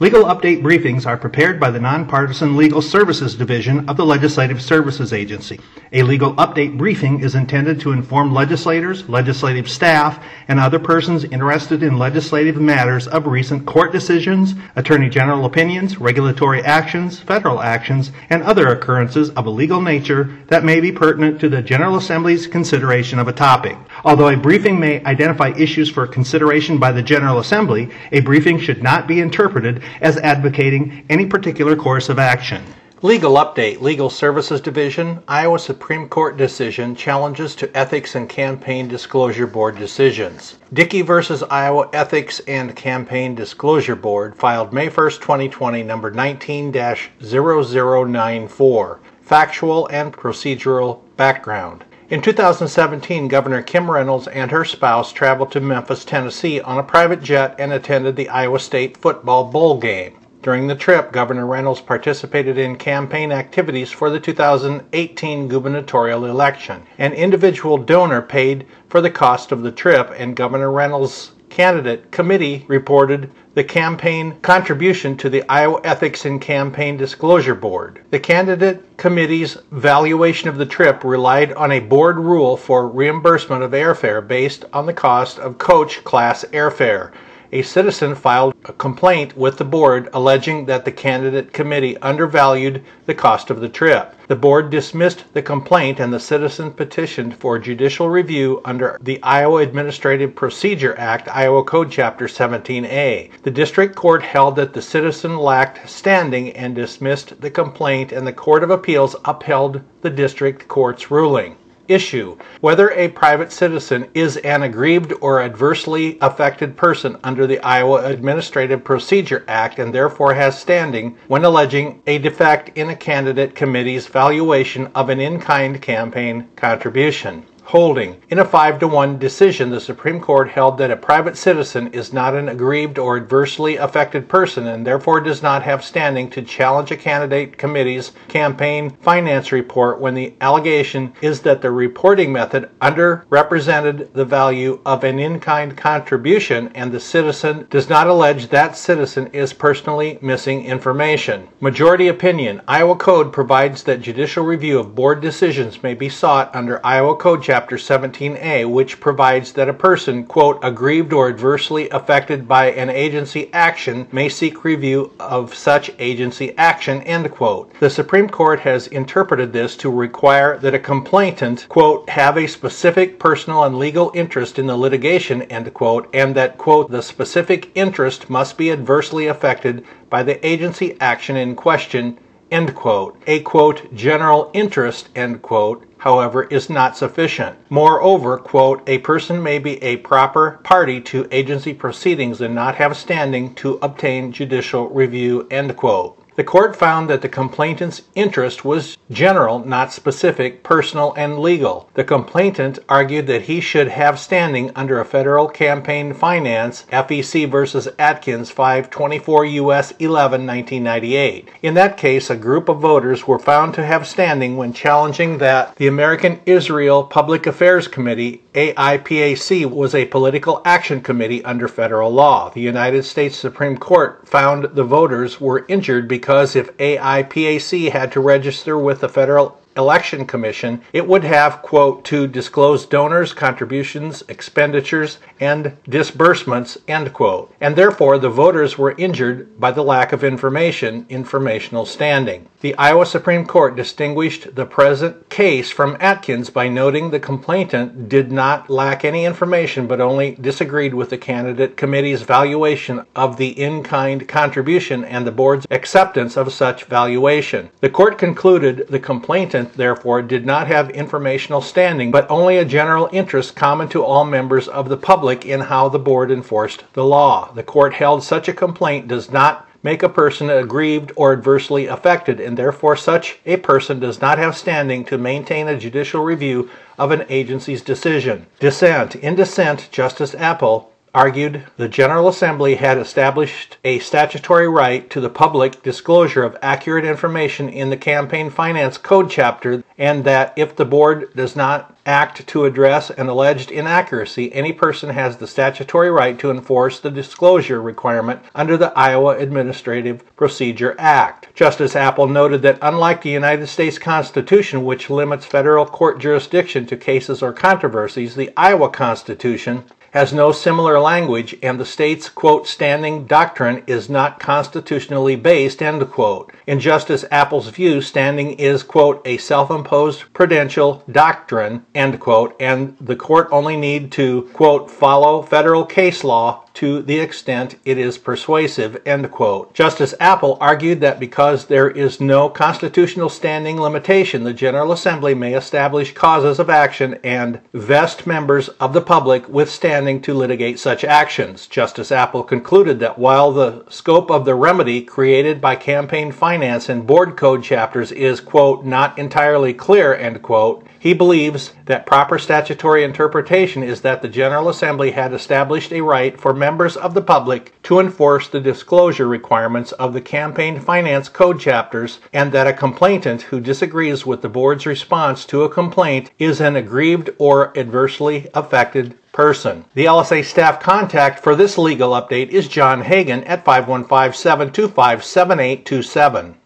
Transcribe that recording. Legal update briefings are prepared by the Nonpartisan Legal Services Division of the Legislative Services Agency. A legal update briefing is intended to inform legislators, legislative staff, and other persons interested in legislative matters of recent court decisions, attorney general opinions, regulatory actions, federal actions, and other occurrences of a legal nature that may be pertinent to the General Assembly's consideration of a topic. Although a briefing may identify issues for consideration by the General Assembly, a briefing should not be interpreted as advocating any particular course of action. Legal update, Legal Services Division, Iowa Supreme Court decision, challenges to Ethics and Campaign Disclosure Board decisions. Dickey versus Iowa Ethics and Campaign Disclosure Board, filed May 1, 2020, number 19-0094. Factual and procedural background. In 2017, Governor Kim Reynolds and her spouse traveled to Memphis, Tennessee on a private jet and attended the Iowa State football bowl game. During the trip, Governor Reynolds participated in campaign activities for the 2018 gubernatorial election. An individual donor paid for the cost of the trip, and Governor Reynolds' candidate committee reported the campaign contribution to the Iowa Ethics and Campaign Disclosure Board. The candidate committee's valuation of the trip relied on a board rule for reimbursement of airfare based on the cost of coach class airfare. A citizen filed a complaint with the board alleging that the candidate committee undervalued the cost of the trip. The board dismissed the complaint, and the citizen petitioned for judicial review under the Iowa Administrative Procedure Act, Iowa Code Chapter 17A. The district court held that the citizen lacked standing and dismissed the complaint, and the Court of Appeals upheld the district court's ruling. Issue: whether a private citizen is an aggrieved or adversely affected person under the Iowa Administrative Procedure Act and therefore has standing when alleging a defect in a candidate committee's valuation of an in-kind campaign contribution. Holding: in a 5-1 decision, the Supreme Court held that a private citizen is not an aggrieved or adversely affected person and therefore does not have standing to challenge a candidate committee's campaign finance report when the allegation is that the reporting method underrepresented the value of an in-kind contribution, and the citizen does not allege that citizen is personally missing information. Majority opinion. Iowa Code provides that judicial review of board decisions may be sought under Iowa Code Chapter 17A, which provides that a person, quote, aggrieved or adversely affected by an agency action may seek review of such agency action, end quote. The Supreme Court has interpreted this to require that a complainant, quote, have a specific personal and legal interest in the litigation, end quote, and that, quote, the specific interest must be adversely affected by the agency action in question, end quote. A, quote, general interest, end quote, however, is not sufficient. Moreover, quote, a person may be a proper party to agency proceedings and not have standing to obtain judicial review, end quote. The court found that the complainant's interest was general, not specific, personal, and legal. The complainant argued that he should have standing under a federal campaign finance, FEC v. Atkins, 524 U.S. 11, 1998. In that case, a group of voters were found to have standing when challenging that the American-Israel Public Affairs Committee, AIPAC, was a political action committee under federal law. The United States Supreme Court found the voters were injured because if AIPAC had to register with the Federal Election Commission, it would have, quote, to disclose donors, contributions, expenditures, and disbursements, end quote. And therefore, the voters were injured by the lack of informational standing. The Iowa Supreme Court distinguished the present case from Atkins by noting the complainant did not lack any information but only disagreed with the candidate committee's valuation of the in-kind contribution and the board's acceptance of such valuation. The court concluded the complainant, therefore, did not have informational standing but only a general interest common to all members of the public in how the board enforced the law. The court held such a complaint does not make a person aggrieved or adversely affected, and therefore such a person does not have standing to maintain a judicial review of an agency's decision. Dissent. In dissent, Justice Appel argued the General Assembly had established a statutory right to the public disclosure of accurate information in the Campaign Finance Code chapter, and that if the board does not act to address an alleged inaccuracy, any person has the statutory right to enforce the disclosure requirement under the Iowa Administrative Procedure Act. Justice Apple noted that unlike the United States Constitution, which limits federal court jurisdiction to cases or controversies, the Iowa Constitution has no similar language, and the state's, quote, standing doctrine is not constitutionally based, end quote. In Justice Apple's view, standing is, quote, a self-imposed prudential doctrine, end quote, and the court only need to, quote, follow federal case law to the extent it is persuasive, end quote. Justice Apple argued that because there is no constitutional standing limitation, the General Assembly may establish causes of action and vest members of the public with standing to litigate such actions. Justice Apple concluded that while the scope of the remedy created by campaign finance and board code chapters is, quote, not entirely clear, end quote, he believes that proper statutory interpretation is that the General Assembly had established a right for members of the public to enforce the disclosure requirements of the Campaign Finance Code chapters, and that a complainant who disagrees with the board's response to a complaint is an aggrieved or adversely affected person. The LSA staff contact for this legal update is John Hagen at 515-725-7827.